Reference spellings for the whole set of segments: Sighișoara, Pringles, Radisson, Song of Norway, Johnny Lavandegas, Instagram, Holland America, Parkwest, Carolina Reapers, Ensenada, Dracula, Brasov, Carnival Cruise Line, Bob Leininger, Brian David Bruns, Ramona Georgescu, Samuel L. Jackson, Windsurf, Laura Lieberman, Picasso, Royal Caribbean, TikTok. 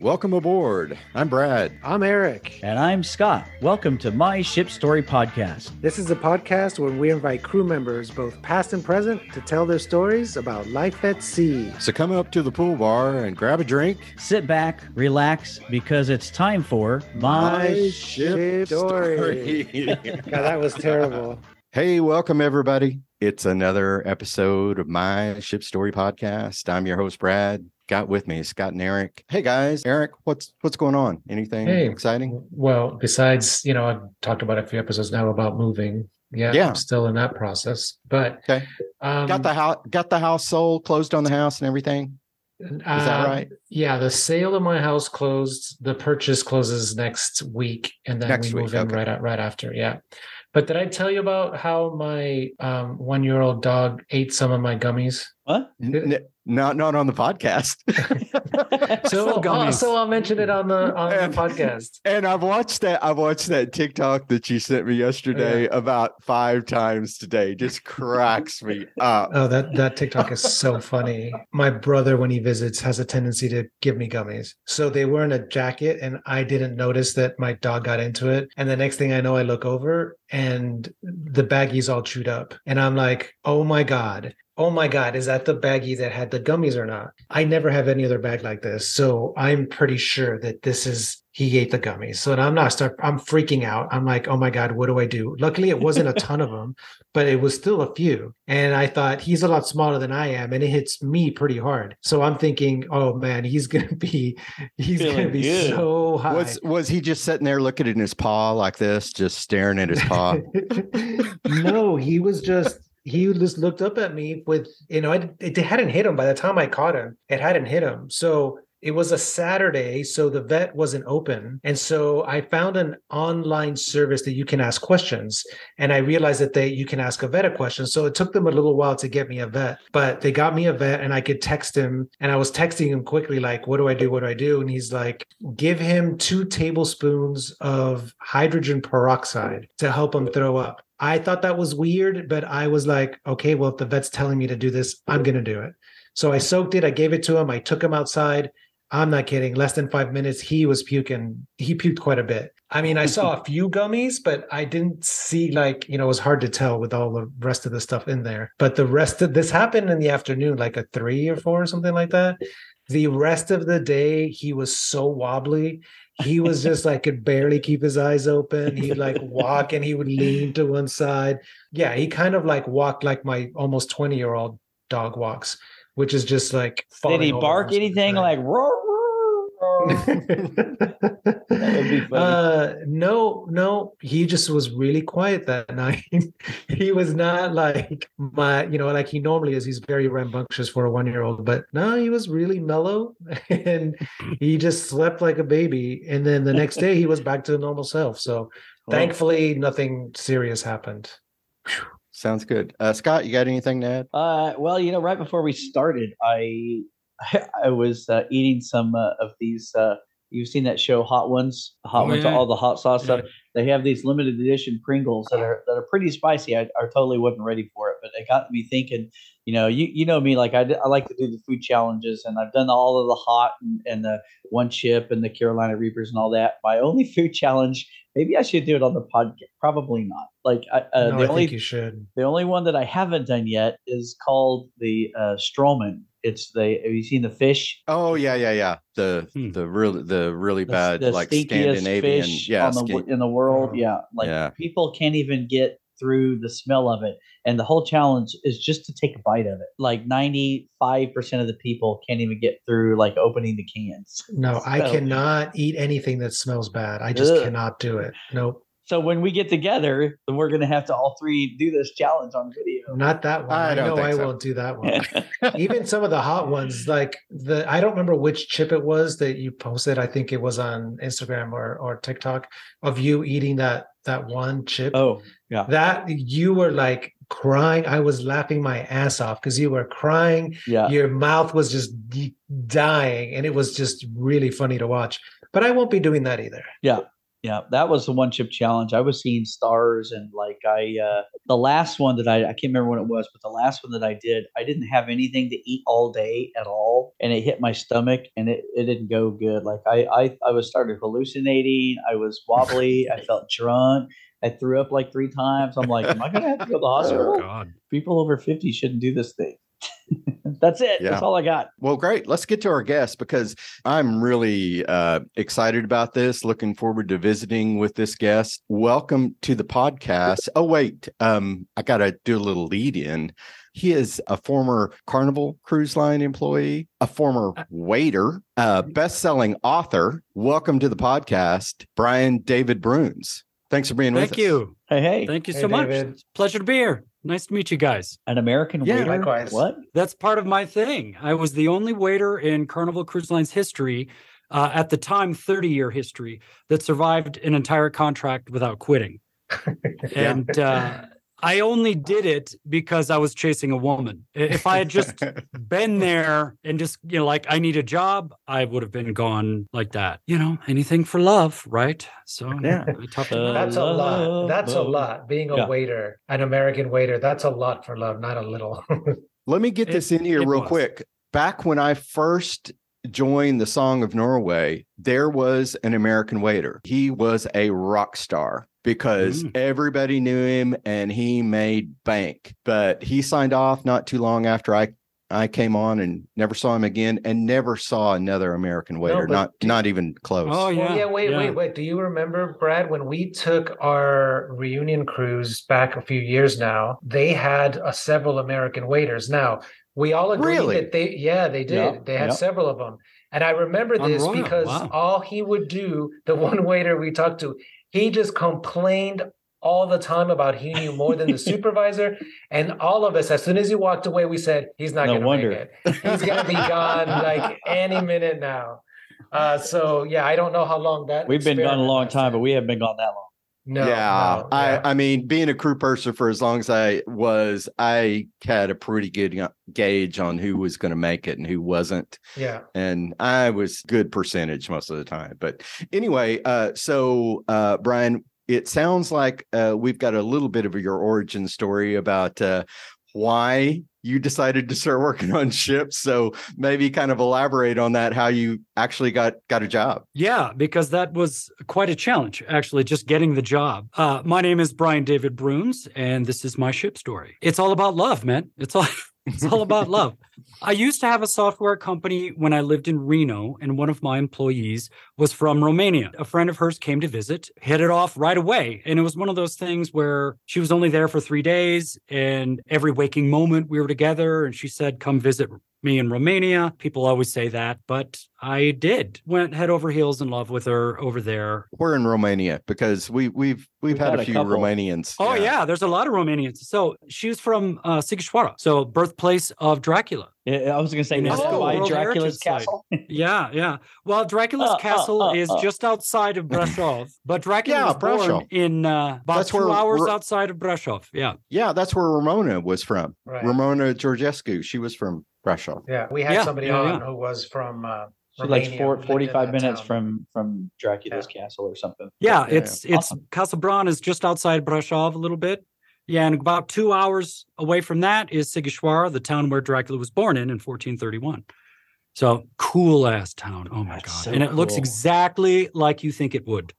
Welcome aboard. I'm Brad. I'm Eric. And I'm Scott. Welcome to My Ship Story Podcast. This is a podcast where we invite crew members, both past and present, to tell their stories about life at sea. So come up to the pool bar and grab a drink. Sit back, relax, because it's time for My Ship Story. God, that was terrible. Hey, welcome everybody. It's another episode of My Ship Story Podcast. I'm your host, Brad. Got with me Scott and Eric. Hey guys, Eric, what's going on? Anything exciting? Well, besides, you know, I've talked about a few episodes now about moving. Yeah. I'm still in that process, but okay. Got the house sold, closed on the house and everything. Is that right? Yeah, the sale of my house closed. The purchase closes next week, and then we move in right after. Yeah. But did I tell you about how my one-year-old dog ate some of my gummies? What? Not on the podcast. So I'll mention it on the podcast. And I've watched that TikTok that you sent me yesterday about 5 times today. Just cracks me up. Oh, that TikTok is so funny. My brother, when he visits, has a tendency to give me gummies. So they were in a jacket, and I didn't notice that my dog got into it. And the next thing I know, I look over, and the baggie's all chewed up. And I'm like, oh my God, is that the baggie that had the gummies or not? I never have any other bag like this. So I'm pretty sure that he ate the gummies. So I'm freaking out. I'm like, oh my God, what do I do? Luckily, it wasn't a ton of them, but it was still a few. And I thought, he's a lot smaller than I am, and it hits me pretty hard. So I'm thinking, oh man, he's going to be good. So high. Was he just sitting there looking at his paw like this, just staring at his paw? No, he just looked up at me with, you know, it hadn't hit him by the time I caught him. It hadn't hit him. So it was a Saturday, so the vet wasn't open. And so I found an online service that you can ask questions. And I realized that you can ask a vet a question. So it took them a little while to get me a vet, but they got me a vet, and I could text him. And I was texting him quickly, like, what do I do? What do I do? And he's like, give him 2 tablespoons of hydrogen peroxide to help him throw up. I thought that was weird, but I was like, okay, well, if the vet's telling me to do this, I'm going to do it. So I soaked it. I gave it to him. I took him outside. I'm not kidding. Less than 5 minutes, he was puking. He puked quite a bit. I mean, I saw a few gummies, but I didn't see, like, you know, it was hard to tell with all the rest of the stuff in there. But the rest of this happened in the afternoon, like a 3 or 4 or something like that. The rest of the day, he was so wobbly. He was just like, could barely keep his eyes open. He'd like walk and he would lean to one side. Yeah, he kind of like walked like my almost 20-year-old dog walks, which is just like falling. Did he bark anything like roar? That would be funny. No, he just was really quiet that night. He was not like like he normally is. He's very rambunctious for a 1-year-old, but no, he was really mellow, and he just slept like a baby. And then the next day, he was back to the normal self. So thankfully, nothing serious happened. Whew. Sounds good. Scott, you got anything to add? Well, you know, right before we started, I was eating some of these. You've seen that show, Hot Ones, all the hot sauce stuff. They have these limited edition Pringles that are pretty spicy. I totally wasn't ready for it, but it got me thinking. You know, you know me, like I like to do the food challenges, and I've done all of the hot and the one chip and the Carolina Reapers and all that. My only food challenge, maybe I should do it on the podcast. Probably not. Like I think you should. The only one that I haven't done yet is called the Stroman. Have you seen the fish? Oh yeah. The really bad, the like Scandinavian fish in the world. People can't even get through the smell of it, and the whole challenge is just to take a bite of it. Like 95% of the people can't even get through like opening the cans. No, so, I cannot eat anything that smells bad. I just cannot do it. Nope. So when we get together, then we're going to have to all 3 do this challenge on video. Not that one. I won't do that one. Even some of the hot ones, like I don't remember which chip it was that you posted. I think it was on Instagram or TikTok of you eating that one chip. Oh, yeah. That you were like crying. I was laughing my ass off because you were crying. Yeah. Your mouth was just dying, and it was just really funny to watch. But I won't be doing that either. Yeah. Yeah, that was the one chip challenge. I was seeing stars, and like I The last one that I can't remember when it was, but the last one that I did, I didn't have anything to eat all day at all. And it hit my stomach and it didn't go good. Like I was started hallucinating. I was wobbly. I felt drunk. I threw up like 3 times. I'm like, am I going to have to go to the hospital? Oh, God. People over 50 shouldn't do this thing. That's it. Yeah. That's all I got. Well, great. Let's get to our guest because I'm really excited about this. Looking forward to visiting with this guest. Welcome to the podcast. Oh, wait. I got to do a little lead in. He is a former Carnival Cruise Line employee, a former waiter, a best-selling author. Welcome to the podcast, Brian David Bruns. Thanks for being with us. Thank you. Hey. Thank you so much. David. Pleasure to be here. Nice to meet you guys. An American waiter? Likewise. What? That's part of my thing. I was the only waiter in Carnival Cruise Line's history, at the time, 30-year history, that survived an entire contract without quitting. And I only did it because I was chasing a woman. If I had just been there and just, you know, like I need a job, I would have been gone like that. You know, anything for love, right? So yeah, that's a lot. That's a lot. Being a waiter, an American waiter, that's a lot for love, not a little. Let me get this in here real quick. Back when I first joined the Song of Norway, there was an American waiter. He was a rock star. Because everybody knew him and he made bank, but he signed off not too long after I came on and never saw him again and never saw another American waiter, not even close. Oh, yeah. Well, yeah, wait. Do you remember, Brad, when we took our reunion cruise back a few years now, they had several American waiters. Now, we all agreed that they did. Yeah, they had several of them. And I remember this because all he would do, the one waiter we talked to, he just complained all the time about he knew more than the supervisor. And all of us, as soon as he walked away, we said, he's not going to make it. He's going to be gone like any minute now. I don't know how long that we've been gone a long time, but we haven't been gone that long. No. I mean, being a crew purser for as long as I was, I had a pretty good gauge on who was going to make it and who wasn't. Yeah. And I was good percentage most of the time. But anyway, so Brian, it sounds like we've got a little bit of your origin story about why you decided to start working on ships. So maybe kind of elaborate on that, how you actually got a job. Yeah, because that was quite a challenge, actually, just getting the job. My name is Brian David Bruns, and this is my ship story. It's all about love, man. It's all about love. I used to have a software company when I lived in Reno, and one of my employees was from Romania. A friend of hers came to visit, hit it off right away. And it was one of those things where she was only there for 3 days, and every waking moment we were together, and she said, come visit me in Romania. People always say that, but I did. Went head over heels in love with her over there. We're in Romania because we've had a few couple. Romanians. Oh, yeah. There's a lot of Romanians. So she was from Sighișoara, so birthplace of Dracula. Yeah, I was going to say, Dracula's castle. Yeah. Well, Dracula's castle is just outside of Brasov, but Dracula was born in about 2 hours outside of Brasov. Yeah. Yeah, that's where Ramona was from. Right. Ramona Georgescu. She was from Brasov. Yeah, we had somebody on who was from Romania, like 45 minutes from Dracula's castle or something. Yeah, it's awesome. Castle Bran is just outside Brasov a little bit. Yeah, and about 2 hours away from that is Sighișoara, the town where Dracula was born in 1431. So cool-ass town. Oh, my God. So and it looks exactly like you think it would.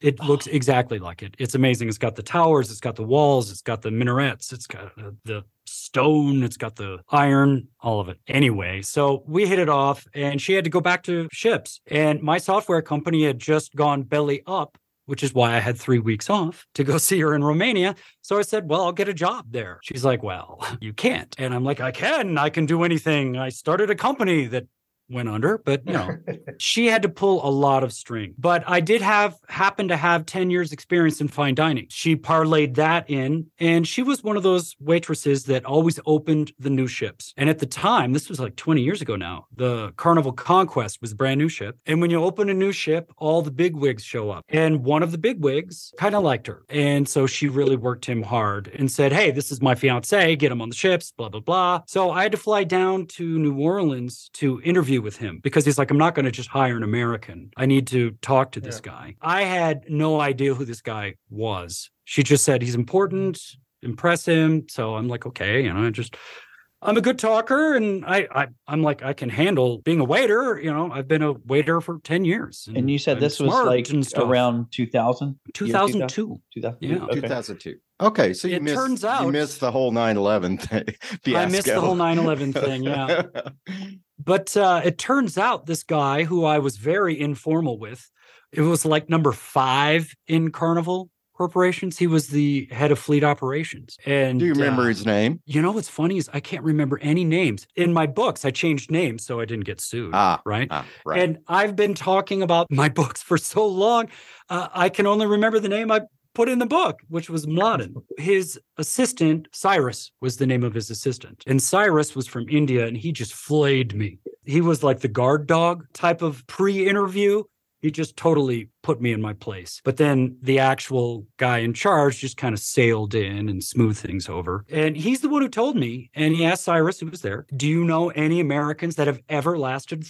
It looks exactly like it. It's amazing. It's got the towers. It's got the walls. It's got the minarets. It's got the stone. It's got the iron, all of it. Anyway, so we hit it off, and she had to go back to ships. And my software company had just gone belly up, which is why I had 3 weeks off to go see her in Romania. So I said, well, I'll get a job there. She's like, well, you can't. And I'm like, I can do anything. I started a company that went under, but you know, she had to pull a lot of string. But I did happen to have 10 years experience in fine dining. She parlayed that in, and she was one of those waitresses that always opened the new ships. And at the time, this was like 20 years ago now, the Carnival Conquest was a brand new ship. And when you open a new ship, all the big wigs show up. And one of the big wigs kind of liked her. And so she really worked him hard and said, hey, this is my fiance, get him on the ships, blah, blah, blah. So I had to fly down to New Orleans to interview with him because he's like, I'm not going to just hire an American. I need to talk to this guy. I had no idea who this guy was. She just said, he's important. impress him. So I'm like, okay, you know, I'm a good talker, and I'm like, I can handle being a waiter. You know, I've been a waiter for 10 years. And you said this was like around 2000? 2002. Yeah. Okay. 2002. Okay. So you missed the whole 9/11 thing. Fiasco. I missed the whole 9/11 thing. Yeah. But it turns out this guy who I was very informal with, it was like number 5 in Carnival Corporations. He was the head of fleet operations. And do you remember his name? You know what's funny is I can't remember any names. In my books, I changed names so I didn't get sued. Right. And I've been talking about my books for so long, I can only remember the name I put in the book, which was Mladen. His assistant, Cyrus, was the name of his assistant. And Cyrus was from India, and he just flayed me. He was like the guard dog type of pre-interview. He just totally put me in my place. But then the actual guy in charge just kind of sailed in and smoothed things over. And he's the one who told me, and he asked Cyrus, who was there, do you know any Americans that have ever lasted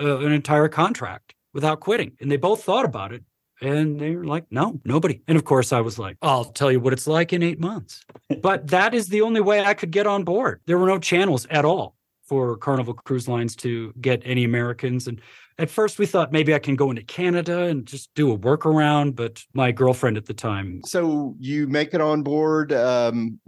an entire contract without quitting? And they both thought about it. And they were like, no, nobody. And of course, I was like, I'll tell you what it's like in 8 months. But that is the only way I could get on board. There were no channels at all for Carnival Cruise Lines to get any Americans. And at first we thought maybe I can go into Canada and just do a workaround, but my girlfriend at the time. So you make it on board,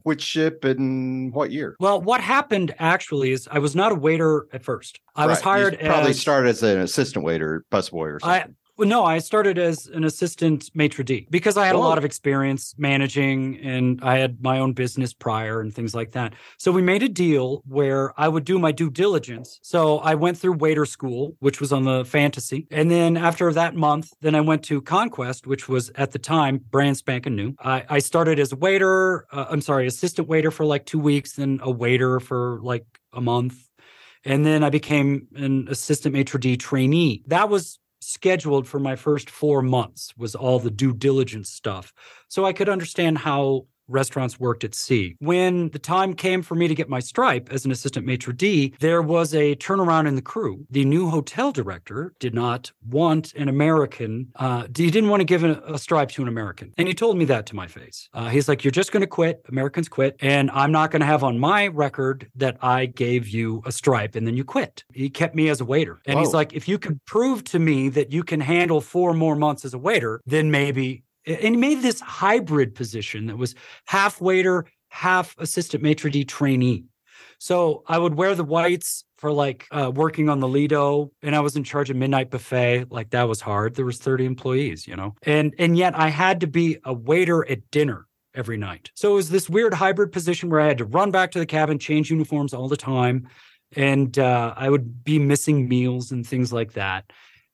which ship and what year? Well, what happened actually is I was not a waiter at first. I was hired as... probably started as an assistant waiter, busboy or something. Well, no, I started as an assistant maitre d' because I had a lot of experience managing, and I had my own business prior and things like that. So we made a deal where I would do my due diligence. So I went through waiter school, which was on the Fantasy. And then after that month, then I went to Conquest, which was at the time brand spanking new. I started as a waiter. I'm sorry, assistant waiter for like 2 weeks, then a waiter for like a month. And then I became an assistant maitre d' trainee. That was scheduled for my first 4 months, was all the due diligence stuff. So I could understand how restaurants worked at sea. When the time came for me to get my stripe as an assistant maitre d', there was a turnaround in the crew. The new hotel director did not want an American. He didn't want to give a stripe to an American. And he told me that to my face. He's like, you're just going to quit. Americans quit. And I'm not going to have on my record that I gave you a stripe and then you quit. He kept me as a waiter. And he's like, if you can prove to me that you can handle 4 more months as a waiter, then maybe... And he made this hybrid position that was half waiter, half assistant maitre d' trainee. So I would wear the whites for like working on the Lido, and I was in charge of midnight buffet. Like that was hard. There was 30 employees, you know, and yet I had to be a waiter at dinner every night. So it was this weird hybrid position where I had to run back to the cabin, change uniforms all the time. And I would be missing meals and things like that.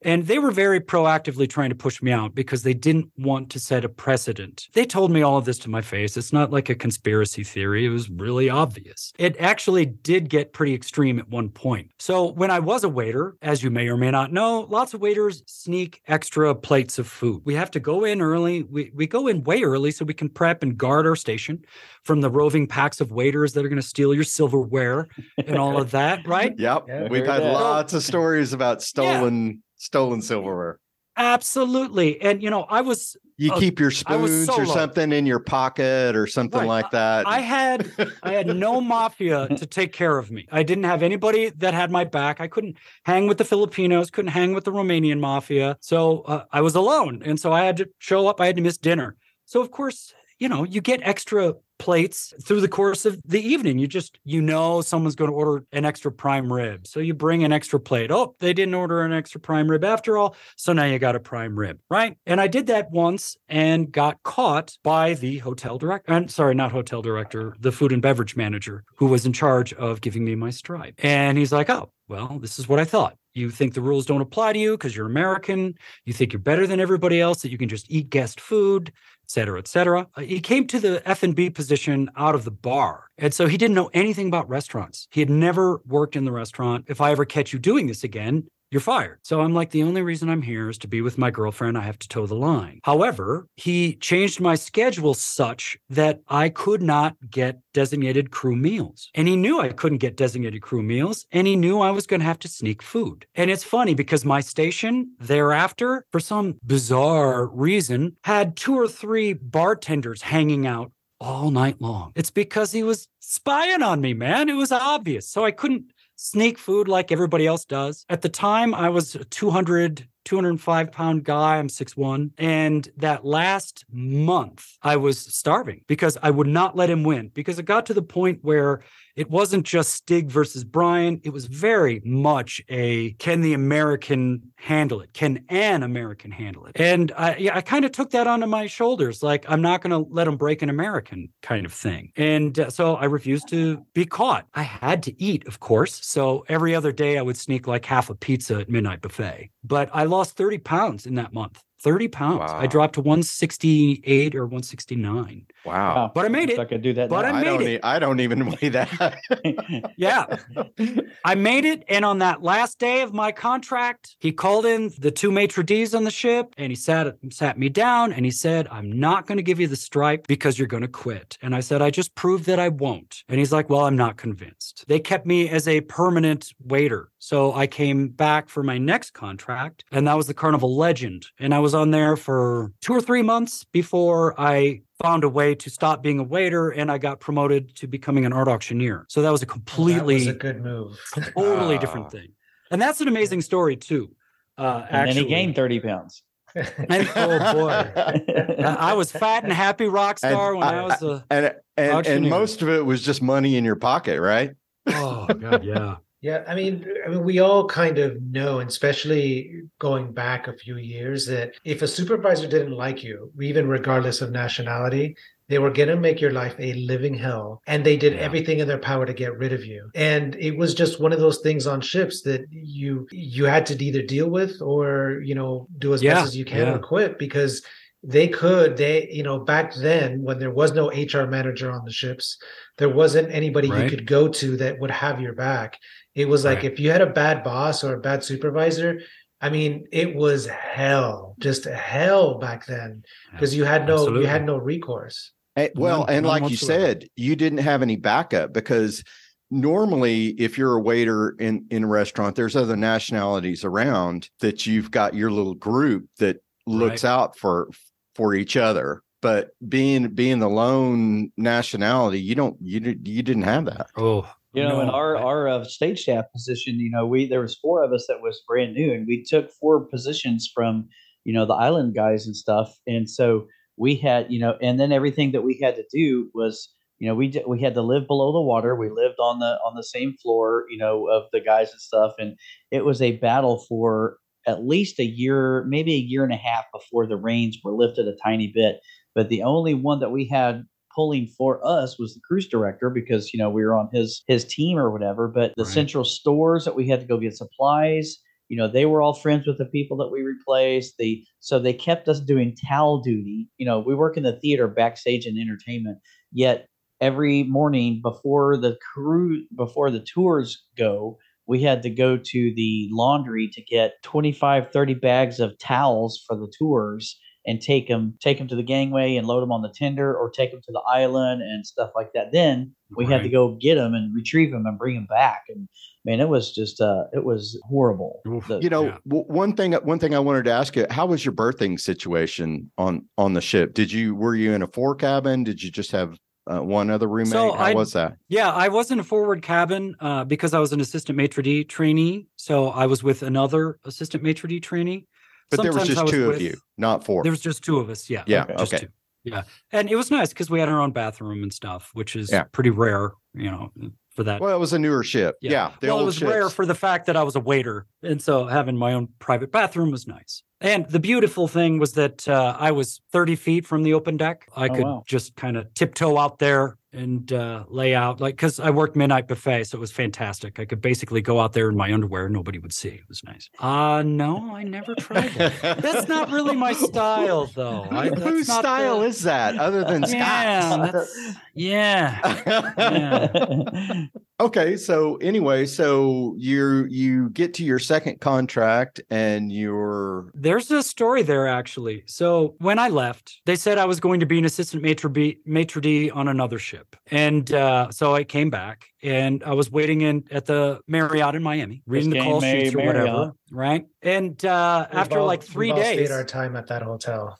And they were very proactively trying to push me out because they didn't want to set a precedent. They told me all of this to my face. It's not like a conspiracy theory. It was really obvious. It actually did get pretty extreme at one point. So when I was a waiter, as you may or may not know, lots of waiters sneak extra plates of food. We have to go in early. We go in way early so we can prep and guard our station from the roving packs of waiters that are going to steal your silverware and all of that, right? Yep. Yeah, we've had lots of stories about stolen silverware. Absolutely. And, you know, I was... You keep your spoons or something in your pocket or something like that. I had no mafia to take care of me. I didn't have anybody that had my back. I couldn't hang with the Filipinos, couldn't hang with the Romanian mafia. So I was alone. And so I had to show up. I had to miss dinner. So, of course, you know, you get extra plates through the course of the evening. You just, you know, someone's going to order an extra prime rib. So you bring an extra plate. Oh, they didn't order an extra prime rib after all. So now you got a prime rib, right? And I did that once and got caught by the hotel director. I'm sorry, not hotel director, the food and beverage manager who was in charge of giving me my stripe. And he's like, oh, well, this is what I thought. You think the rules don't apply to you because you're American. You think you're better than everybody else, that you can just eat guest food, et cetera, et cetera. He came to the F&B position out of the bar. And so he didn't know anything about restaurants. He had never worked in the restaurant. If I ever catch you doing this again, you're fired. So I'm like, the only reason I'm here is to be with my girlfriend. I have to toe the line. However, he changed my schedule such that I could not get designated crew meals. And he knew I couldn't get designated crew meals. And he knew I was going to have to sneak food. And it's funny because my station thereafter, for some bizarre reason, had 2 or 3 bartenders hanging out all night long. It's because he was spying on me, man. It was obvious. So I couldn't sneak food like everybody else does. At the time, I was a 205-pound guy. I'm 6'1". And that last month, I was starving because I would not let him win. Because it got to the point where it wasn't just Stig versus Brian. It was very much a, can the American handle it? Can an American handle it? And I kind of took that onto my shoulders. Like, I'm not going to let him break an American kind of thing. And so I refused to be caught. I had to eat, of course. So every other day I would sneak like half a pizza at midnight buffet. But I lost 30 pounds in that month. 30 pounds. Wow. I dropped to 168 or 169. Wow. But I made it. I could do that. But I don't even weigh that. Yeah. I made it. And on that last day of my contract, he called in the two maitre d's on the ship and he sat me down and he said, I'm not going to give you the stripe because you're going to quit. And I said, I just proved that I won't. And he's like, well, I'm not convinced. They kept me as a permanent waiter. So I came back for my next contract, and that was the Carnival Legend. And I was on there for 2 or 3 months before I found a way to stop being a waiter, and I got promoted to becoming an art auctioneer. So that was a completely that was a good move. Totally different thing. And that's an amazing story, too. And then he gained 30 pounds. Oh, boy. I was fat and happy rock star when I was a and most of it was just money in your pocket, right? Oh, God, yeah. Yeah, I mean, we all kind of know, and especially going back a few years, that if a supervisor didn't like you, even regardless of nationality, they were going to make your life a living hell, and they did everything in their power to get rid of you. And it was just one of those things on ships that you had to either deal with or, you know, do as best as you can or quit, because back then when there was no HR manager on the ships, there wasn't anybody you could go to that would have your back. It was like, if you had a bad boss or a bad supervisor, I mean, it was hell, just hell back then, because you had no recourse. Like you said, you didn't have any backup, because normally, if you're a waiter in a restaurant, there's other nationalities around that you've got your little group that looks out for each other, but being the lone nationality, you didn't have that. Oh, you know, in our stage staff position, you know, there was 4 of us that was brand new, and we took 4 positions from, you know, the island guys and stuff, and so we had, you know, and then everything that we had to do was, you know, we had to live below the water. We lived on the same floor, you know, of the guys and stuff, and it was a battle for at least a year, maybe a year and a half before the reins were lifted a tiny bit. But the only one that we had pulling for us was the cruise director, because, you know, we were on his team or whatever. But the central stores that we had to go get supplies, you know, they were all friends with the people that we replaced. So they kept us doing towel duty. You know, we work in the theater, backstage, and entertainment. Yet every morning before the tours go, we had to go to the laundry to get 25, 30 bags of towels for the tours and take them to the gangway and load them on the tender, or take them to the island and stuff like that. Then we had to go get them and retrieve them and bring them back. And man, it was just, it was horrible. One thing I wanted to ask you, how was your berthing situation on the ship? Were you in a 4 cabin? Did you just have one other roommate? How was that? Yeah, I was in a forward cabin because I was an assistant maitre d' trainee. So I was with another assistant maitre d' trainee. But sometimes there was just 2 of you, not 4. There was just 2 of us. Yeah. Yeah. Just 2. Yeah. And it was nice because we had our own bathroom and stuff, which is pretty rare, you know, for that. Well, it was a newer ship. Yeah. It was ships. Rare for the fact that I was a waiter. And so having my own private bathroom was nice. And the beautiful thing was that I was 30 feet from the open deck. I could just kind of tiptoe out there and lay out, like, because I worked midnight buffet, so it was fantastic. I could basically go out there in my underwear, nobody would see. It was nice. No, I never tried that. That's not really my style, though. Whose style is that, other than Scott's? Yeah. Okay, so anyway, so you get to your second contract, and there's a story there, actually. So when I left, they said I was going to be an assistant maitre d' on another ship. And so I came back, and I was waiting at the Marriott in Miami, reading the call sheets or whatever, right? And after like 3 days... We all stayed our time at that hotel.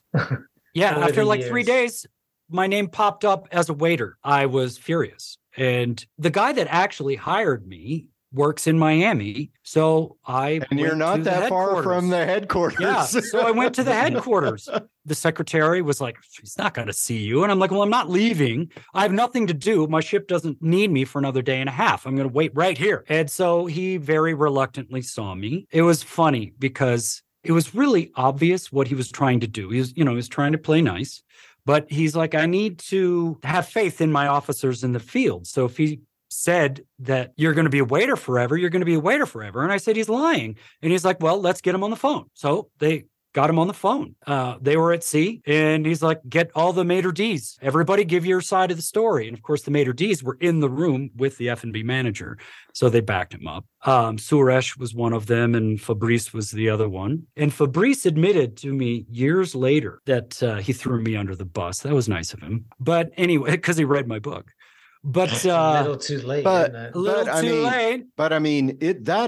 Yeah, after like 3 days... my name popped up as a waiter. I was furious. And the guy that actually hired me works in Miami. So I And you're not that far from the headquarters. Yeah. So I went to the headquarters. The secretary was like, "She's not going to see you." And I'm like, "Well, I'm not leaving. I have nothing to do. My ship doesn't need me for another day and a half. I'm going to wait right here." And so he very reluctantly saw me. It was funny because it was really obvious what he was trying to do. He was trying to play nice, but he's like, "I need to have faith in my officers in the field. So if he said that you're going to be a waiter forever, you're going to be a waiter forever." And I said, "He's lying." And he's like, "Well, let's get him on the phone." So they got him on the phone. They were at sea, and he's like, "Get all the maitre d's. Everybody give your side of the story." And of course, the maitre d's were in the room with the F&B manager. So they backed him up. Suresh was one of them, and Fabrice was the other one. And Fabrice admitted to me years later that he threw me under the bus. That was nice of him. But anyway, because he read my book. But a little too late. That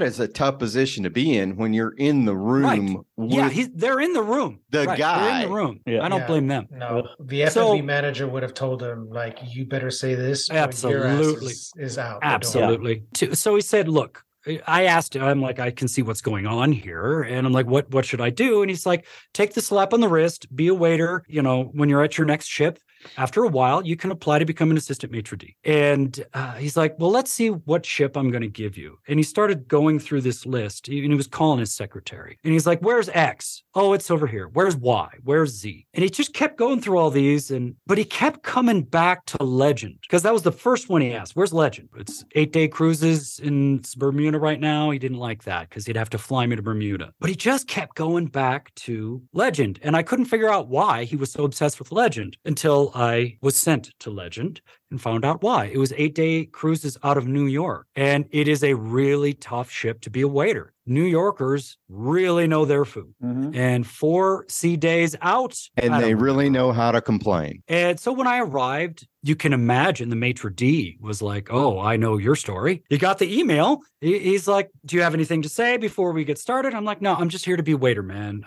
is a tough position to be in when you're in the room. Right. Yeah, they're in the room. The right. guy they're in the room. Yeah. I don't blame them. No, the F&B manager would have told him, like, "You better say this." Absolutely, when your ass is out. Absolutely. Yeah. So he said, "Look," I asked him, I'm like, "I can see what's going on here." And I'm like, what should I do? And he's like, "Take the slap on the wrist, be a waiter. When you're at your next ship, after a while, you can apply to become an assistant maitre d'." And he's like, "Well, let's see what ship I'm going to give you." And he started going through this list, and he was calling his secretary. And he's like, "Where's X? Oh, it's over here. Where's Y? Where's Z?" And he just kept going through all these, but he kept coming back to Legend, because that was the first one he asked. "Where's Legend?" "It's 8-day cruises in Bermuda right now." He didn't like that because he'd have to fly me to Bermuda. But he just kept going back to Legend. And I couldn't figure out why he was so obsessed with Legend until I was sent to Legend and found out why. It was 8-day cruises out of New York. And it is a really tough ship to be a waiter. New Yorkers really know their food. Mm-hmm. And 4 sea days out. And they really know how to complain. And so when I arrived, you can imagine the maitre d' was like, "Oh, I know your story. You got the email." He's like, "Do you have anything to say before we get started?" I'm like, "No, I'm just here to be a waiter, man.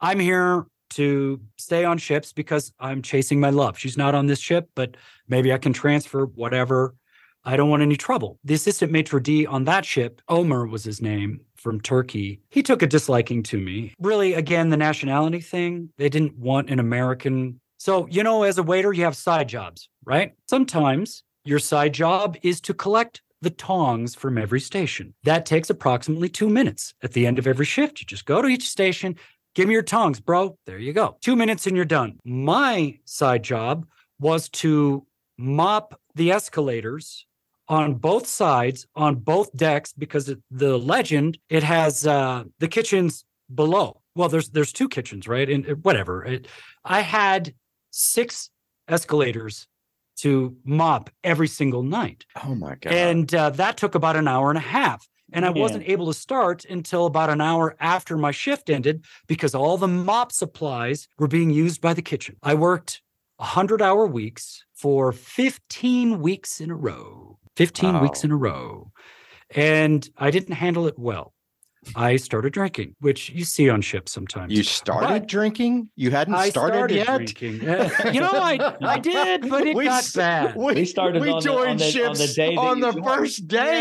I'm here to stay on ships because I'm chasing my love. She's not on this ship, but maybe I can transfer, whatever. I don't want any trouble." The assistant maitre d' on that ship, Omer was his name, from Turkey, he took a disliking to me. Really, again, the nationality thing, they didn't want an American. So, as a waiter, you have side jobs, right? Sometimes your side job is to collect the tongs from every station. That takes approximately 2 minutes. At the end of every shift, you just go to each station. "Give me your tongs, bro." There you go. 2 minutes and you're done. My side job was to mop the escalators on both sides, on both decks, because the Legend, it has the kitchens below. Well, there's 2 kitchens, right? And whatever. I had 6 escalators to mop every single night. Oh, my God. And that took about an hour and a half. And I wasn't able to start until about an hour after my shift ended because all the mop supplies were being used by the kitchen. I worked 100-hour weeks for 15 weeks in a row. And I didn't handle it well. I started drinking, which you see on ships sometimes. You started drinking? You hadn't started yet? Drinking. I did, but it got bad. We started. We joined ships on the first day.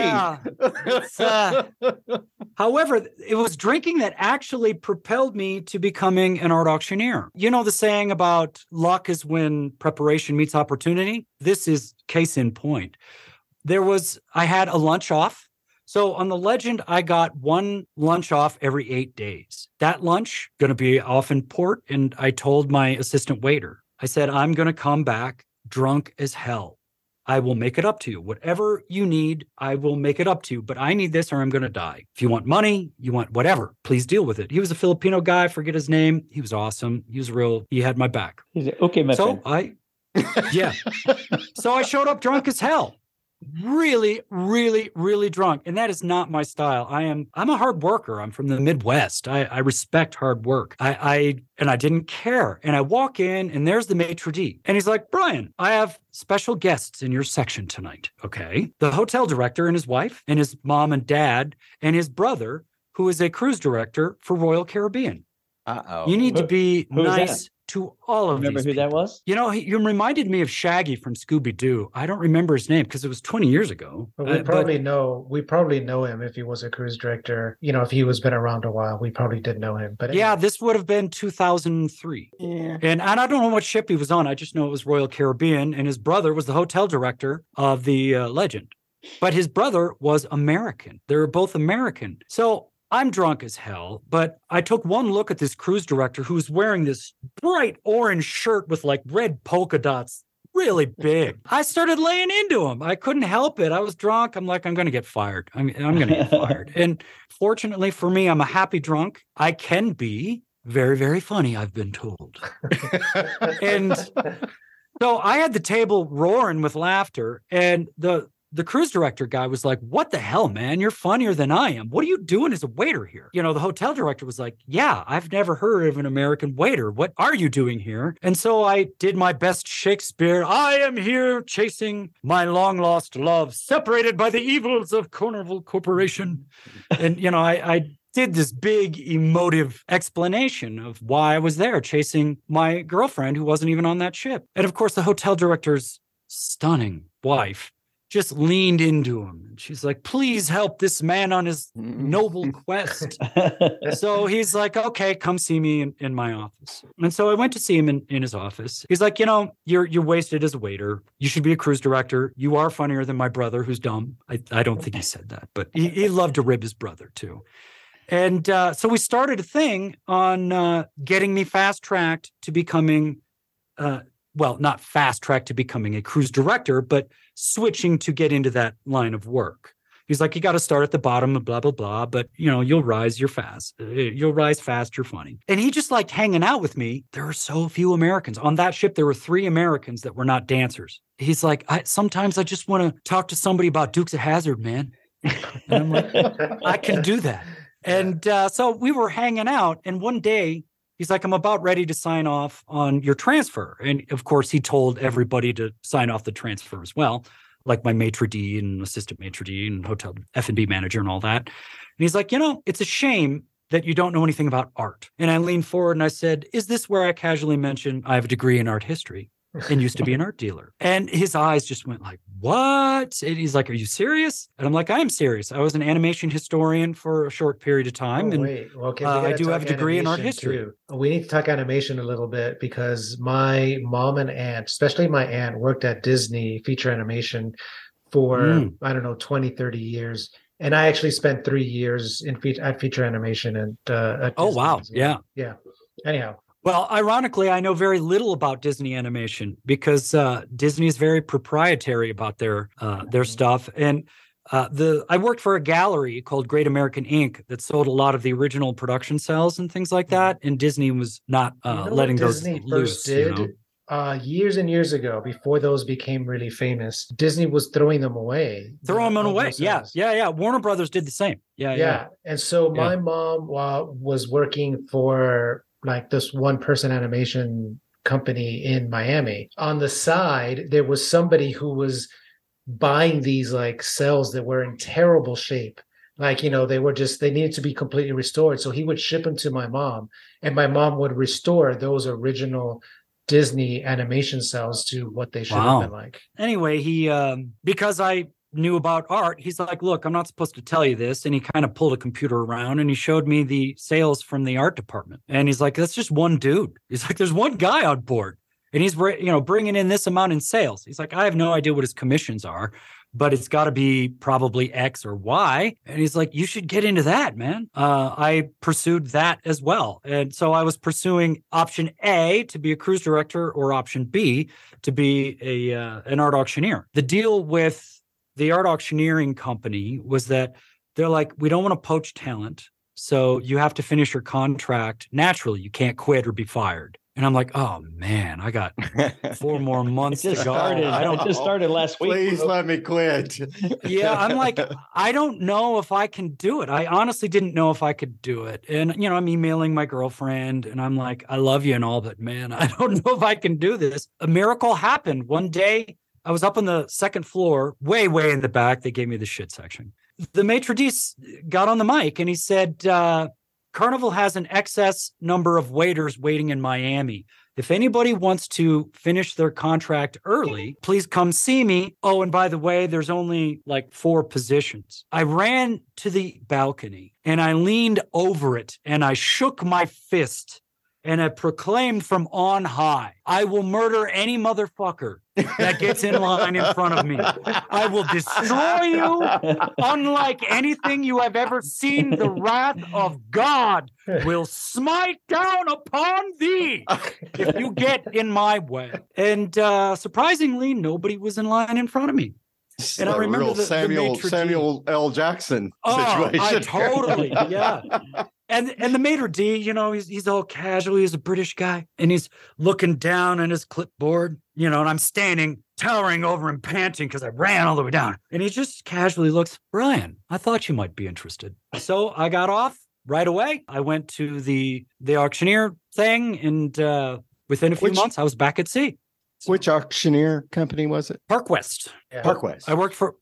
Yeah. However, it was drinking that actually propelled me to becoming an art auctioneer. You know the saying about luck is when preparation meets opportunity? This is case in point. I had a lunch off. So on the Legend, I got one lunch off every 8 days. That lunch, going to be off in port, and I told my assistant waiter, I said, "I'm going to come back drunk as hell. I will make it up to you. Whatever you need, I will make it up to you, but I need this or I'm going to die. If you want money, you want whatever, please deal with it." He was a Filipino guy, forget his name. He was awesome. He had my back. He's like, "Okay, my friend." So I showed up drunk as hell. Really, really, really drunk. And that is not my style. I'm a hard worker. I'm from the Midwest. I respect hard work. And I didn't care. And I walk in and there's the maitre d'. And he's like, "Brian, I have special guests in your section tonight." Okay. The hotel director and his wife and his mom and dad and his brother, who is a cruise director for Royal Caribbean. Uh-oh. You need to be nice to all of remember these who people. That was? You know, you reminded me of Shaggy from Scooby-Doo. I don't remember his name because it was 20 years ago. But we probably know him if he was a cruise director. You know, if he was been around a while, we probably did know him. But anyway. Yeah, this would have been 2003. Yeah. And I don't know what ship he was on. I just know it was Royal Caribbean, and his brother was the hotel director of the Legend. But his brother was American. They were both American. So I'm drunk as hell, but I took one look at this cruise director who's wearing this bright orange shirt with like red polka dots, really big. I started laying into him. I couldn't help it. I was drunk. I'm like, I'm going to get fired. I'm going to get fired. And fortunately for me, I'm a happy drunk. I can be very, very funny, I've been told. And so I had the table roaring with laughter, and the cruise director guy was like, what the hell, man? You're funnier than I am. What are you doing as a waiter here? You know, the hotel director was like, yeah, I've never heard of an American waiter. What are you doing here? And so I did my best Shakespeare. I am here chasing my long lost love, separated by the evils of Carnival Corporation. And, you know, I did this big emotive explanation of why I was there chasing my girlfriend who wasn't even on that ship. And of course, the hotel director's stunning wife just leaned into him. And she's like, please help this man on his noble quest. So he's like, okay, come see me in my office. And so I went to see him in his office. He's like, you know, you're wasted as a waiter. You should be a cruise director. You are funnier than my brother, who's dumb. I don't think he said that, but he loved to rib his brother too. And so we started a thing on getting me fast-tracked to becoming well, not fast-tracked to becoming a cruise director, but switching to get into that line of work. He's like, you got to start at the bottom and blah, blah, blah. But, you know, you'll rise, you're fast. You'll rise fast, you're funny. And he just liked hanging out with me. There are so few Americans. On that ship, there were 3 Americans that were not dancers. He's like, sometimes I just want to talk to somebody about Dukes of Hazzard, man. And I'm like, I can do that. And so we were hanging out. And one day, he's like, I'm about ready to sign off on your transfer. And of course, he told everybody to sign off the transfer as well, like my maitre d' and assistant maitre d' and hotel F&B manager and all that. And he's like, you know, it's a shame that you don't know anything about art. And I leaned forward and I said, is this where I casually mentioned I have a degree in art history and used to be an art dealer? And his eyes just went like, what? And he's like, are you serious? And I'm like, I am serious. I was an animation historian for a short period of time. I do have a degree in art history. Too. We need to talk animation a little bit because my mom and aunt, especially my aunt, worked at Disney feature animation for, I don't know, 20, 30 years. And I actually spent 3 years at feature animation. At Disney. Oh, wow. Yeah. Yeah. Anyhow. Well, ironically, I know very little about Disney animation because Disney is very proprietary about their stuff. And I worked for a gallery called Great American Inc. that sold a lot of the original production cells and things like that. And Disney was not letting those loose. You know? Years and years ago, before those became really famous, Disney was throwing them away. Throwing them away. Yeah. Yeah. Yeah. Warner Brothers did the same. Yeah. Yeah. Yeah. And so my mom was working for like this one person animation company in Miami. On the side, there was somebody who was buying these like cells that were in terrible shape. Like, you know, they needed to be completely restored. So he would ship them to my mom, and my mom would restore those original Disney animation cells to what they should have been like. Anyway, he, because I knew about art, he's like, look, I'm not supposed to tell you this. And he kind of pulled a computer around and he showed me the sales from the art department. And he's like, that's just one dude. He's like, there's one guy on board and he's, you know, bringing in this amount in sales. He's like, I have no idea what his commissions are, but it's got to be probably X or Y. And he's like, you should get into that, man. I pursued that as well. And so I was pursuing option A to be a cruise director or option B to be an art auctioneer. The deal with the art auctioneering company was that they're like, we don't want to poach talent. So you have to finish your contract naturally. You can't quit or be fired. And I'm like, oh man, I got 4 more months to go. It just started last week. Please let me quit. Yeah. I'm like, I don't know if I can do it. I honestly didn't know if I could do it. And, you know, I'm emailing my girlfriend and I'm like, I love you and all, but man, I don't know if I can do this. A miracle happened one day. I was up on the second floor, way, way in the back. They gave me the shit section. The maitre d' got on the mic and he said, Carnival has an excess number of waiters waiting in Miami. If anybody wants to finish their contract early, please come see me. Oh, and by the way, there's only like 4 positions. I ran to the balcony and I leaned over it and I shook my fist and I proclaimed from on high, I will murder any motherfucker that gets in line in front of me. I will destroy you unlike anything you have ever seen. The wrath of God will smite down upon thee if you get in my way. And surprisingly, nobody was in line in front of me. And I remember the Samuel L. Jackson situation. I totally, yeah. And the maitre d', you know, he's all casual. He's a British guy, and he's looking down at his clipboard, you know, and I'm standing, towering over him, panting because I ran all the way down. And he just casually looks, Brian, I thought you might be interested. So I got off right away. I went to the auctioneer thing, and within a few months, I was back at sea. Which auctioneer company was it? Parkwest. Yeah. Parkwest. I worked for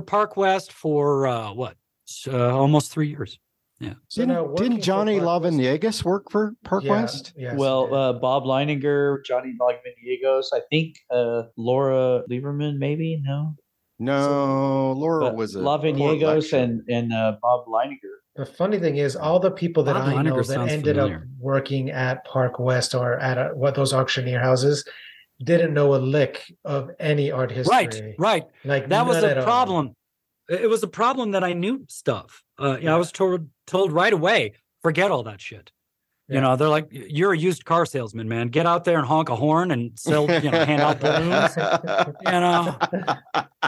Parkwest for almost 3 years. Yeah. So didn't Johnny Lavandegas work for Parkwest? Yeah, yes, well, Bob Leininger, Johnny Lavandegas, I think Laura Lieberman, maybe? No, Laura was a Lavandegas and Bob Leininger. The funny thing is, all the people that Bob I know Leininger that ended familiar. Up working at Parkwest or at those auctioneer houses didn't know a lick of any art history. Right. Like that was a problem. It was a problem that I knew stuff. I was told right away, forget all that shit. Yeah. You know, they're like, you're a used car salesman, man. Get out there and honk a horn and sell, you know, hand out balloons. You know,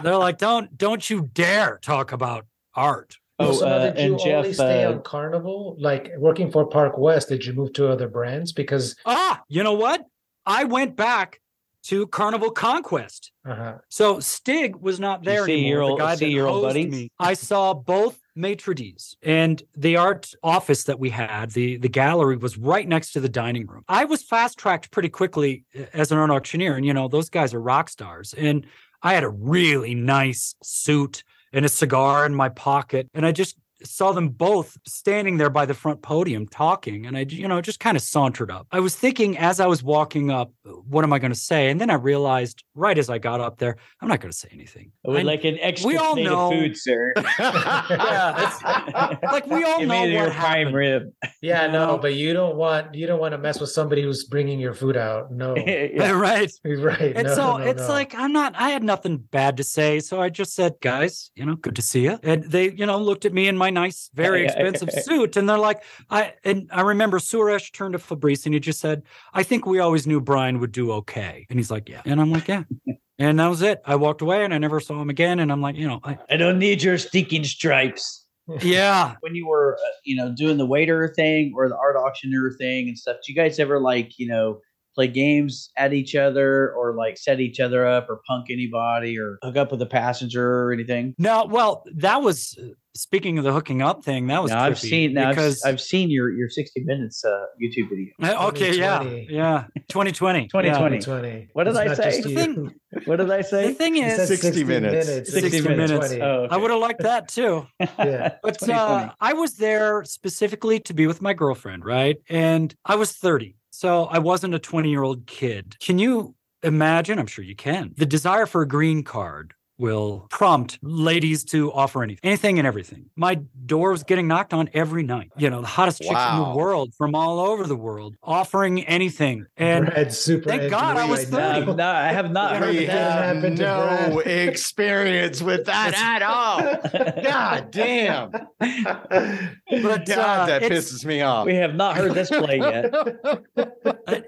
they're like, don't you dare talk about art. Oh, did you only stay on Carnival? Like working for Parkwest, did you move to other brands? Because you know what? I went back to Carnival Conquest. Uh-huh. So Stig was not there anymore. The guy that hosted me. I saw both maitre d's, and the art office that we had, the gallery was right next to the dining room. I was fast-tracked pretty quickly as an art auctioneer, and, you know, those guys are rock stars. And I had a really nice suit and a cigar in my pocket, and I just saw them both standing there by the front podium talking, and I, you know, just kind of sauntered up. I was thinking as I was walking up, what am I going to say? And then I realized right as I got up there, I'm not going to say anything. Would like an extra plate of food, sir. Yeah, like we all know what happened. Rib. Yeah, no, but you don't want to mess with somebody who's bringing your food out. No. Yeah. Right. And like I had nothing bad to say, so I just said, guys, you know, good to see you. And they, you know, looked at me in my nice, very expensive suit. And they're like, I remember Suresh turned to Fabrice and he just said, I think we always knew Brian would do okay. And he's like, yeah. And I'm like, yeah. And that was it. I walked away and I never saw him again. And I'm like, you know, I don't need your stinking stripes. Yeah. When you were, you know, doing the waiter thing or the art auctioneer thing and stuff, do you guys ever like, you know, play games at each other or like set each other up or punk anybody or hook up with a passenger or anything? No, well, that was, speaking of the hooking up thing, that was I've seen your 60 Minutes YouTube video. Okay, yeah. 2020. 2020. What did I say? What did I say? The thing is 60 minutes. 60 minutes. Oh, okay. I would have liked that too. Yeah. But I was there specifically to be with my girlfriend, right? And I was 30. So I wasn't a 20-year-old kid. Can you imagine? I'm sure you can. The desire for a green card will prompt ladies to offer anything and everything. My door was getting knocked on every night. You know, the hottest chicks in the world from all over the world offering anything. And thank God I was 30. No, I have not heard that. No experience with that at all. God damn. God, that pisses me off. We have not heard this play yet.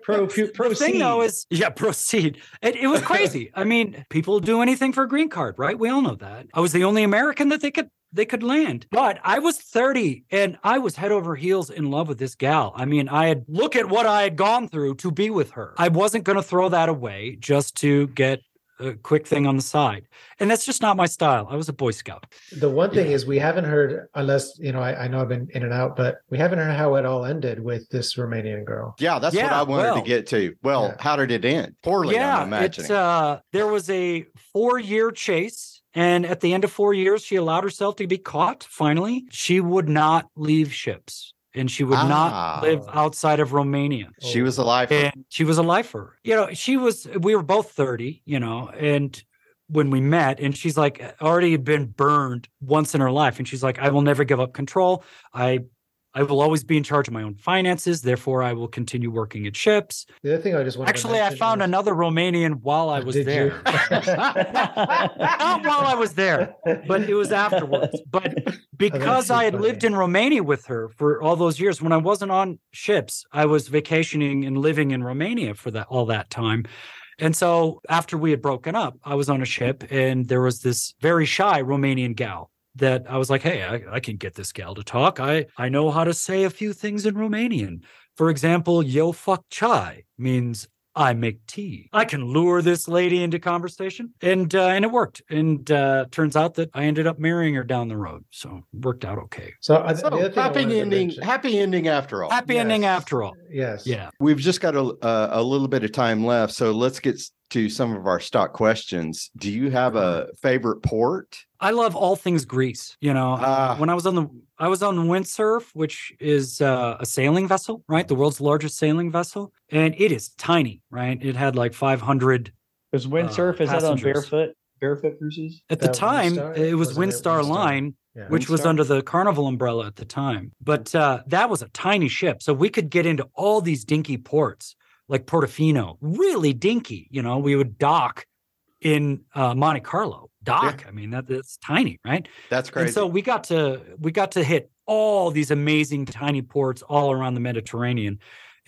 Proceed. The thing though is, proceed. It was crazy. I mean, people do anything for a green card. Right? We all know that. I was the only American that they could land. But I was 30 and I was head over heels in love with this gal. I mean, look at what I had gone through to be with her. I wasn't going to throw that away just to get a quick thing on the side. And that's just not my style. I was a Boy Scout. The one thing is we haven't heard, unless, you know, I know I've been in and out, but we haven't heard how it all ended with this Romanian girl. Yeah, that's what I wanted to get to. Well, how did it end? Poorly, I'm imagining. There was a 4-year chase. And at the end of 4 years, she allowed herself to be caught. Finally, she would not leave ships. and she would not live outside of Romania. She was a lifer. And she was a lifer. You know, she was, we were both 30, you know, and when we met, and she's like already had been burned once in her life. And she's like, I will never give up control. I will always be in charge of my own finances. Therefore, I will continue working at ships. The other thing I just want to mention, I found another Romanian while I was there. Not while I was there, but it was afterwards. But because I had lived in Romania with her for all those years, when I wasn't on ships, I was vacationing and living in Romania for that all that time. And so after we had broken up, I was on a ship and there was this very shy Romanian gal that I was like, hey, I can get this gal to talk. I know how to say a few things in Romanian. For example, yo fuck chai means I make tea. I can lure this lady into conversation. And it worked. And turns out that I ended up marrying her down the road. So it worked out okay. So happy ending after all. Happy ending after all. Yes. Yeah. We've just got a little bit of time left. So let's get to some of our stock questions. Do you have a favorite port? I love all things Greece. You know, when I was on Windsurf, which is a sailing vessel, right? The world's largest sailing vessel. And it is tiny, right? It had like 500 Is Windsurf, is that on barefoot cruises? At the time, it was Windstar Line, which was under the Carnival umbrella at the time. But that was a tiny ship. So we could get into all these dinky ports, like Portofino, really dinky. You know, we would dock in Monte Carlo. Dock. Yeah. I mean, that's tiny, right? That's crazy. And so we got to hit all these amazing tiny ports all around the Mediterranean,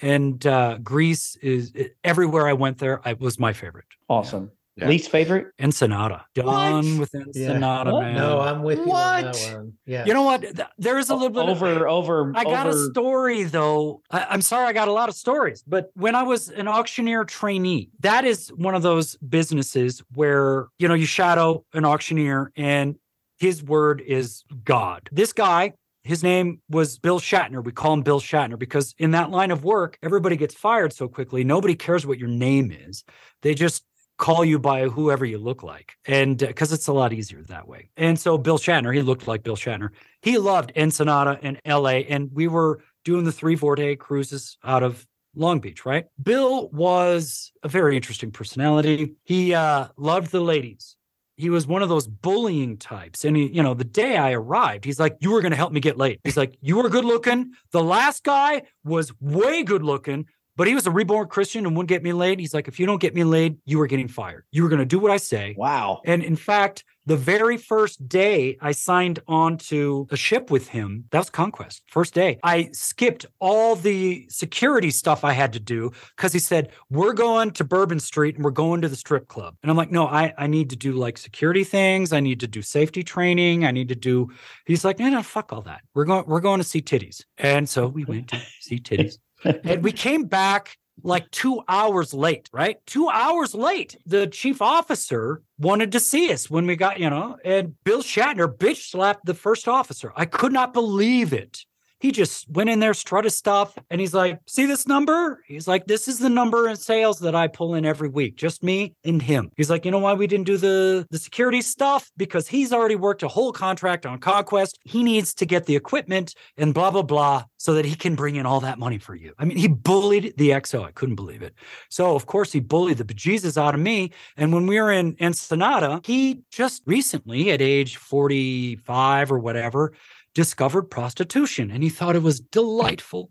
and Greece is everywhere I went there. It was my favorite. Awesome. Yeah. Least favorite? Ensenada. Done with Ensenada, man. No, I'm with you. What? On yeah. You know what? There is a little bit over. I got a story though. I'm sorry, I got a lot of stories. But when I was an auctioneer trainee, that is one of those businesses where you know you shadow an auctioneer and his word is God. This guy. His name was Bill Shatner. We call him Bill Shatner because in that line of work, everybody gets fired so quickly. Nobody cares what your name is. They just call you by whoever you look like. And because it's a lot easier that way. And so Bill Shatner, he looked like Bill Shatner. He loved Ensenada and LA. And we were doing the 3-4 day cruises out of Long Beach, right? Bill was a very interesting personality. He loved the ladies. He was one of those bullying types. And he, you know, the day I arrived, he's like, you were going to help me get laid. He's like, you were good looking. The last guy was way good looking. But he was a reborn Christian and wouldn't get me laid. He's like, if you don't get me laid, you are getting fired. You were going to do what I say. Wow. And in fact, the very first day I signed on to a ship with him, that was Conquest, first day. I skipped all the security stuff I had to do because he said, we're going to Bourbon Street and we're going to the strip club. And I'm like, no, I need to do like security things. I need to do safety training. I need to do, he's like, no, fuck all that. We're going to see titties. And so we went to see titties. And we came back like 2 hours late, right? 2 hours late. The chief officer wanted to see us when we got, you know, and Bill Shatner bitch slapped the first officer. I could not believe it. He just went in there, strutted stuff, and he's like, see this number? He's like, this is the number in sales that I pull in every week, just me and him. He's like, you know why we didn't do the security stuff? Because he's already worked a whole contract on Conquest. He needs to get the equipment and blah, blah, blah, so that he can bring in all that money for you. I mean, he bullied the XO. I couldn't believe it. So, of course, he bullied the bejesus out of me. And when we were in Ensenada, he just recently, at age 45 or whatever, discovered prostitution and he thought it was delightful.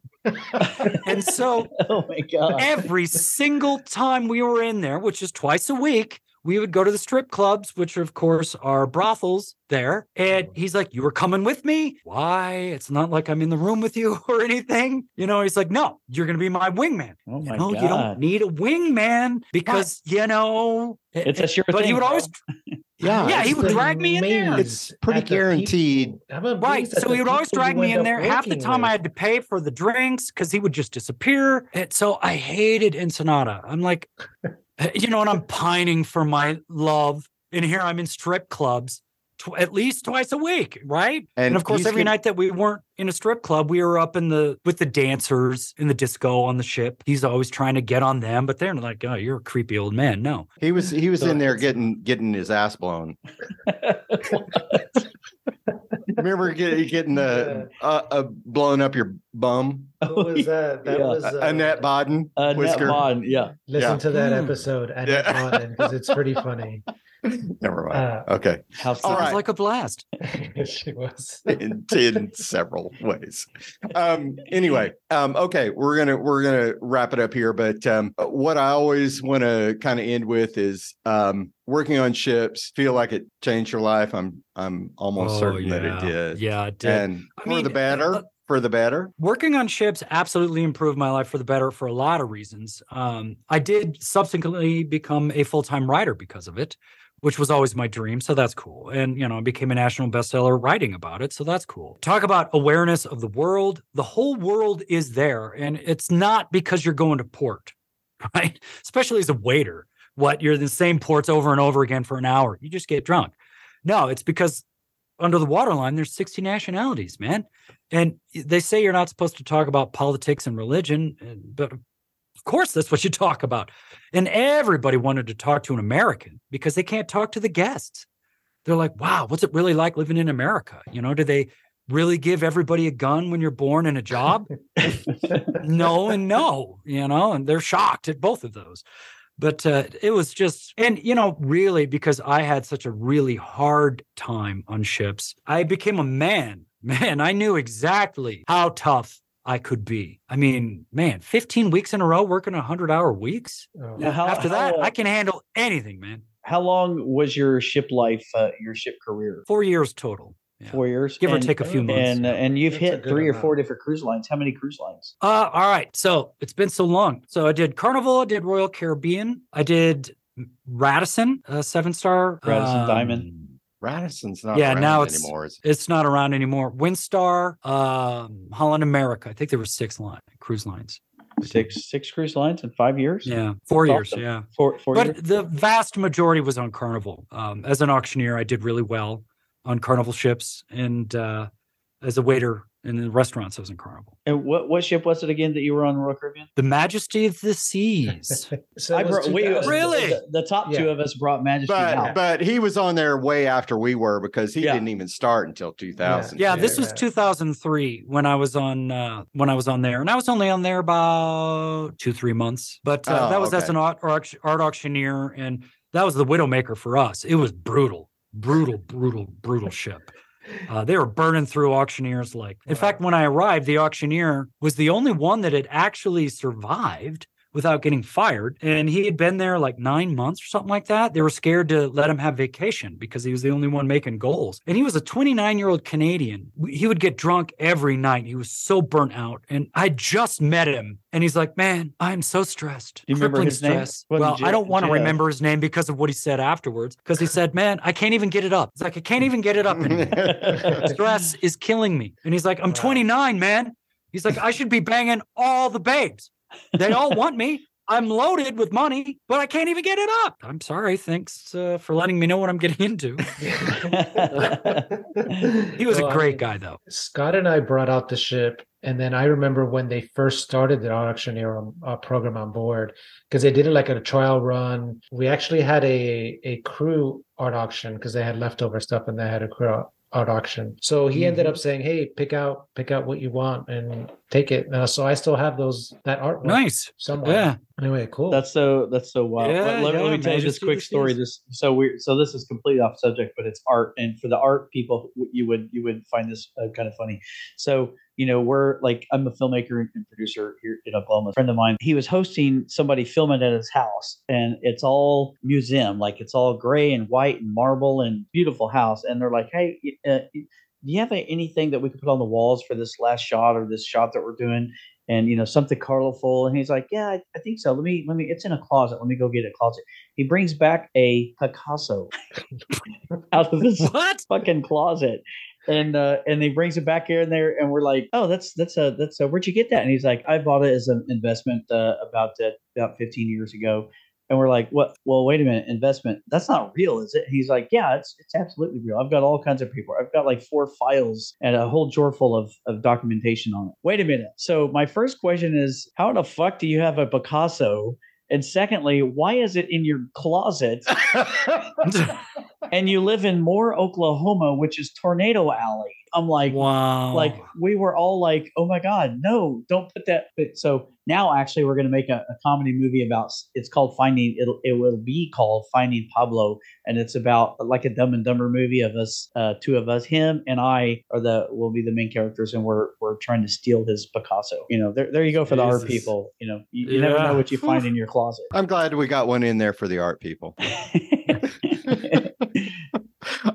And so oh my God. Every single time we were in there, which is twice a week, we would go to the strip clubs, which of course are brothels there. And he's like, you were coming with me? Why? It's not like I'm in the room with you or anything. You know, he's like, no, you're going to be my wingman. Oh my God. You don't need a wingman because, you know, it's a sure thing. But he would always... Yeah, he would drag me in there. It's pretty guaranteed. Right, so he would always drag me in there. Half the time I had to pay for the drinks because he would just disappear. And so I hated Ensenada. I'm like, you know, and I'm pining for my love. And here I'm in strip clubs at least twice a week, right? And of course, every night that we weren't in a strip club, we were up with the dancers in the disco on the ship. He's always trying to get on them, but they're like, "Oh, you're a creepy old man." No, he was in there getting his ass blown. Remember getting the blowing up your bum? What was that? That was Annette Bodden. Annette Bodden, yeah. Listen to that episode, Annette Bodden, because it's pretty funny. Never mind. Okay. Sounds like a blast. She was in several ways. Anyway, okay, we're gonna wrap it up here. But what I always want to kind of end with is working on ships. Feel like it changed your life. I'm almost certain that it did. Yeah, it did. And for the better. For the better? Working on ships absolutely improved my life for the better for a lot of reasons. I did subsequently become a full-time writer because of it, which was always my dream. So that's cool. And, you know, I became a national bestseller writing about it. So that's cool. Talk about awareness of the world. The whole world is there. And it's not because you're going to port, right? Especially as a waiter. You're in the same ports over and over again for an hour. You just get drunk. No, it's because under the waterline, there's 60 nationalities, man. And they say you're not supposed to talk about politics and religion, but of course that's what you talk about. And everybody wanted to talk to an American because they can't talk to the guests. They're like, wow, what's it really like living in America? You know, do they really give everybody a gun when you're born and a job? No and no, you know, and they're shocked at both of those. But it was just, and, you know, really, because I had such a really hard time on ships, I became a man. Man, I knew exactly how tough I could be. I mean, man, 15 weeks in a row working 100-hour weeks. Now, After that, I can handle anything, man. How long was your ship life, your ship career? 4 years total. Yeah. 4 years. Give or take a few months. And you've hit three or four different cruise lines. How many cruise lines? All right. So it's been so long. So I did Carnival. I did Royal Caribbean. I did Radisson, a 7-star. Radisson Diamond. Radisson's not around now anymore. It's not around anymore. Windstar, Holland America. I think there were cruise lines. Six cruise lines in 5 years? Yeah, 4 years. Awesome. Yeah. Four years? But the vast majority was on Carnival. As an auctioneer, I did really well on Carnival ships, and as a waiter in the restaurants, I was in Carnival. And what ship was it again that you were on, Royal Caribbean? The Majesty of the Seas. So really? The top two of us brought Majesty out. But he was on there way after we were, because he didn't even start until 2000. Yeah, this was 2003 when I was on there, and I was only on there about 2-3 months. But that was as an art auctioneer, and that was the Widowmaker for us. It was brutal ship. They were burning through auctioneers in fact, when I arrived, the auctioneer was the only one that had actually survived without getting fired. And he had been there 9 months or something like that. They were scared to let him have vacation because he was the only one making goals. And he was a 29-year-old Canadian. He would get drunk every night. He was so burnt out. And I just met him. And he's like, man, I'm so stressed. Do you remember his stress? Name? Well, I don't want to remember his name because of what he said afterwards. Because he said, man, I can't even get it up. He's like, I can't even get it up anymore. Stress is killing me. And he's like, I'm 29, man. He's like, I should be banging all the babes. They all want me. I'm loaded with money, but I can't even get it up. I'm sorry. Thanks for letting me know what I'm getting into. He was a great guy, though. Scott and I brought out the ship. And then I remember when they first started the auctioneer program on board, because they did it a trial run. We actually had a crew art auction because they had leftover stuff, and they had a crew art auction. So he ended up saying, hey, pick out what you want and take it. So I still have that artwork. Nice. Somewhere. Yeah. Anyway, cool. That's so wild. Yeah, let me tell you this quick story. So this is completely off subject, but it's art. And for the art people, you would find this kind of funny. So, you know, I'm a filmmaker and producer here in Oklahoma. A friend of mine, he was hosting somebody filming at his house, and it's all museum. It's all gray and white and marble and beautiful house. And they're like, hey, do you have anything that we could put on the walls for this last shot or this shot that we're doing? And, you know, something colorful. And he's like, yeah, I think so. Let me, it's in a closet. Let me go get a closet. He brings back a Picasso out of this fucking closet. And he brings it back here and there, and we're like, oh, that's a, where'd you get that? And he's like, I bought it as an investment about 15 years ago. And we're like, what? Well, wait a minute, investment? That's not real, is it? He's like, yeah, it's absolutely real. I've got all kinds of paper. I've got 4 files and a whole drawer full of documentation on it. Wait a minute. So my first question is, how the fuck do you have a Picasso? And secondly, why is it in your closet? And you live in Moore, Oklahoma, which is Tornado Alley. I'm like, wow. Like we were all like, oh my God, no, don't put that. But so now actually we're going to make a comedy movie about, it's called Finding, it will be called Finding Pablo. And it's about like a Dumb and Dumber movie of us, two of us, him and I will be the main characters. And we're trying to steal his Picasso. You know, there you go for the art people. You know, you never know what you find in your closet. I'm glad we got one in there for the art people.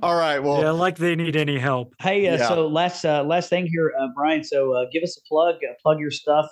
All right. Well, yeah, like they need any help. Hey, so last thing here, Brian. So give us a plug your stuff.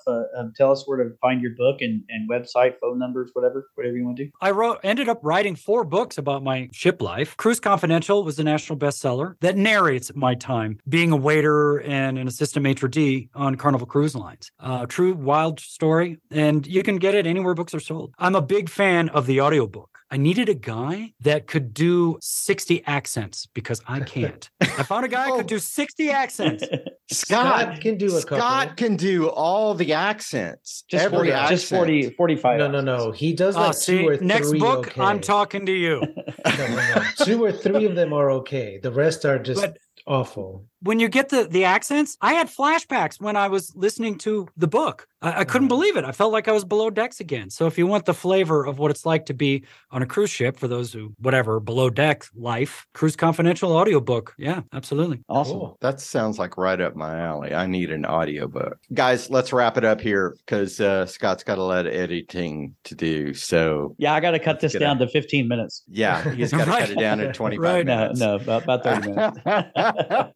Tell us where to find your book and website, phone numbers, whatever you want to do. I ended up writing 4 books about my ship life. Cruise Confidential was the national bestseller that narrates my time being a waiter and an assistant maitre d' on Carnival Cruise Lines. True wild story. And you can get it anywhere books are sold. I'm a big fan of the audiobook. I needed a guy that could do 60 accents because I can't. I found a guy who could do 60 accents. Scott can do a couple. Scott can do all the accents. Just every 40, accent. Just 40, 45. No. He does like two or three. Next book, okay. I'm talking to you. No. 2 or 3 of them are okay. The rest are just awful. When you get the accents, I had flashbacks when I was listening to the book. I couldn't believe it. I felt like I was below decks again. So if you want the flavor of what it's like to be on a cruise ship, for those who, whatever, below deck life, Cruise Confidential audiobook. Yeah, absolutely. Awesome. Cool. That sounds like right up my alley. I need an audiobook. Guys, let's wrap it up here because Scott's got a lot of editing to do. So yeah, I got to cut this down to 15 minutes. Yeah, he's got to cut it down to 25 minutes. No, about 30 minutes.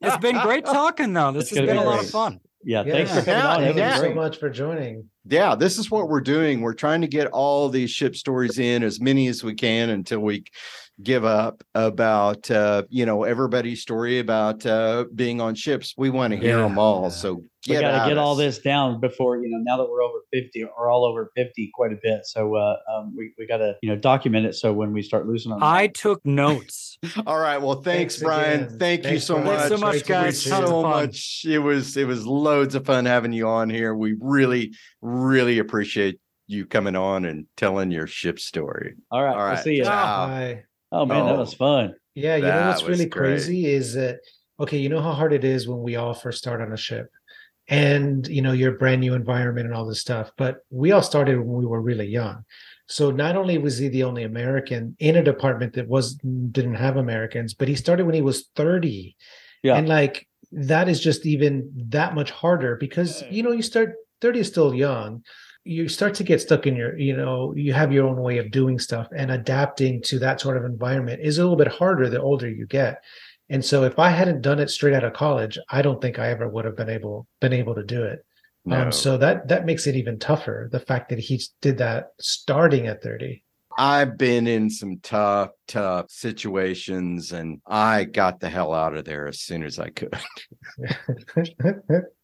It's been great talking, though. This has been a lot of fun. Yeah. Thanks for coming on. Thank you so much for joining. Yeah, this is what we're doing. We're trying to get all these ship stories in, as many as we can, until we give up about everybody's story about being on ships. We want to hear them all. So we gotta get all this down before, now that we're over 50 or all over 50 quite a bit. So we gotta document it, so when we start losing them. I took notes. All right, well thanks Brian again. Thank you so much guys. So much. It was loads of fun having you on here. We really appreciate you coming on and telling your ship story. All right. We'll see you. Bye. Oh man, that was fun. Yeah, know what's really crazy is that, you know how hard it is when we all first start on a ship and, your brand new environment and all this stuff, but we all started when we were really young. So not only was he the only American in a department that didn't have Americans, but he started when he was 30. Yeah. And that is just even that much harder because, you start 30 is still young. You start to get stuck in your, you have your own way of doing stuff, and adapting to that sort of environment is a little bit harder the older you get. And so if I hadn't done it straight out of college, I don't think I ever would have been able to do it. No. So that makes it even tougher, the fact that he did that starting at 30. I've been in some tough situations, and I got the hell out of there as soon as I could.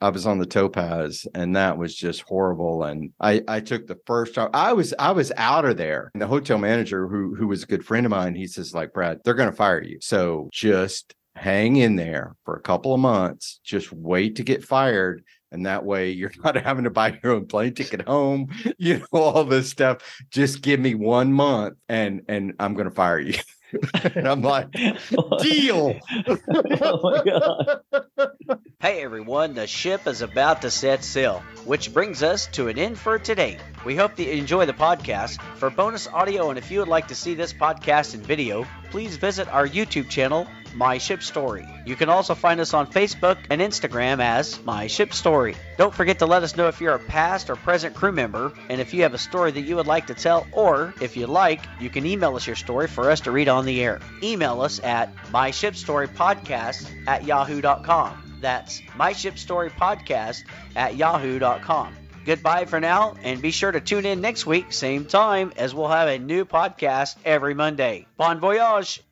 I was on the Topaz, and that was just horrible. And I took the first job. I was out of there. And the hotel manager, who was a good friend of mine, he says, Brad, they're going to fire you. So just hang in there for a couple of months. Just wait to get fired. And that way you're not having to buy your own plane ticket home, all this stuff. Just give me 1 month and I'm going to fire you. And I'm like, deal. Oh my God. Hey, everyone, the ship is about to set sail, which brings us to an end for today. We hope that you enjoy the podcast. For bonus audio, and if you would like to see this podcast in video, please visit our YouTube channel, My Ship Story. You can also find us on Facebook and Instagram as My Ship Story. Don't forget to let us know if you're a past or present crew member, and if you have a story that you would like to tell, or if you like, you can email us your story for us to read on the air. Email us at myshipstorypodcast@yahoo.com. That's myshipstorypodcast@yahoo.com. Goodbye for now, and be sure to tune in next week, same time, as we'll have a new podcast every Monday. Bon voyage!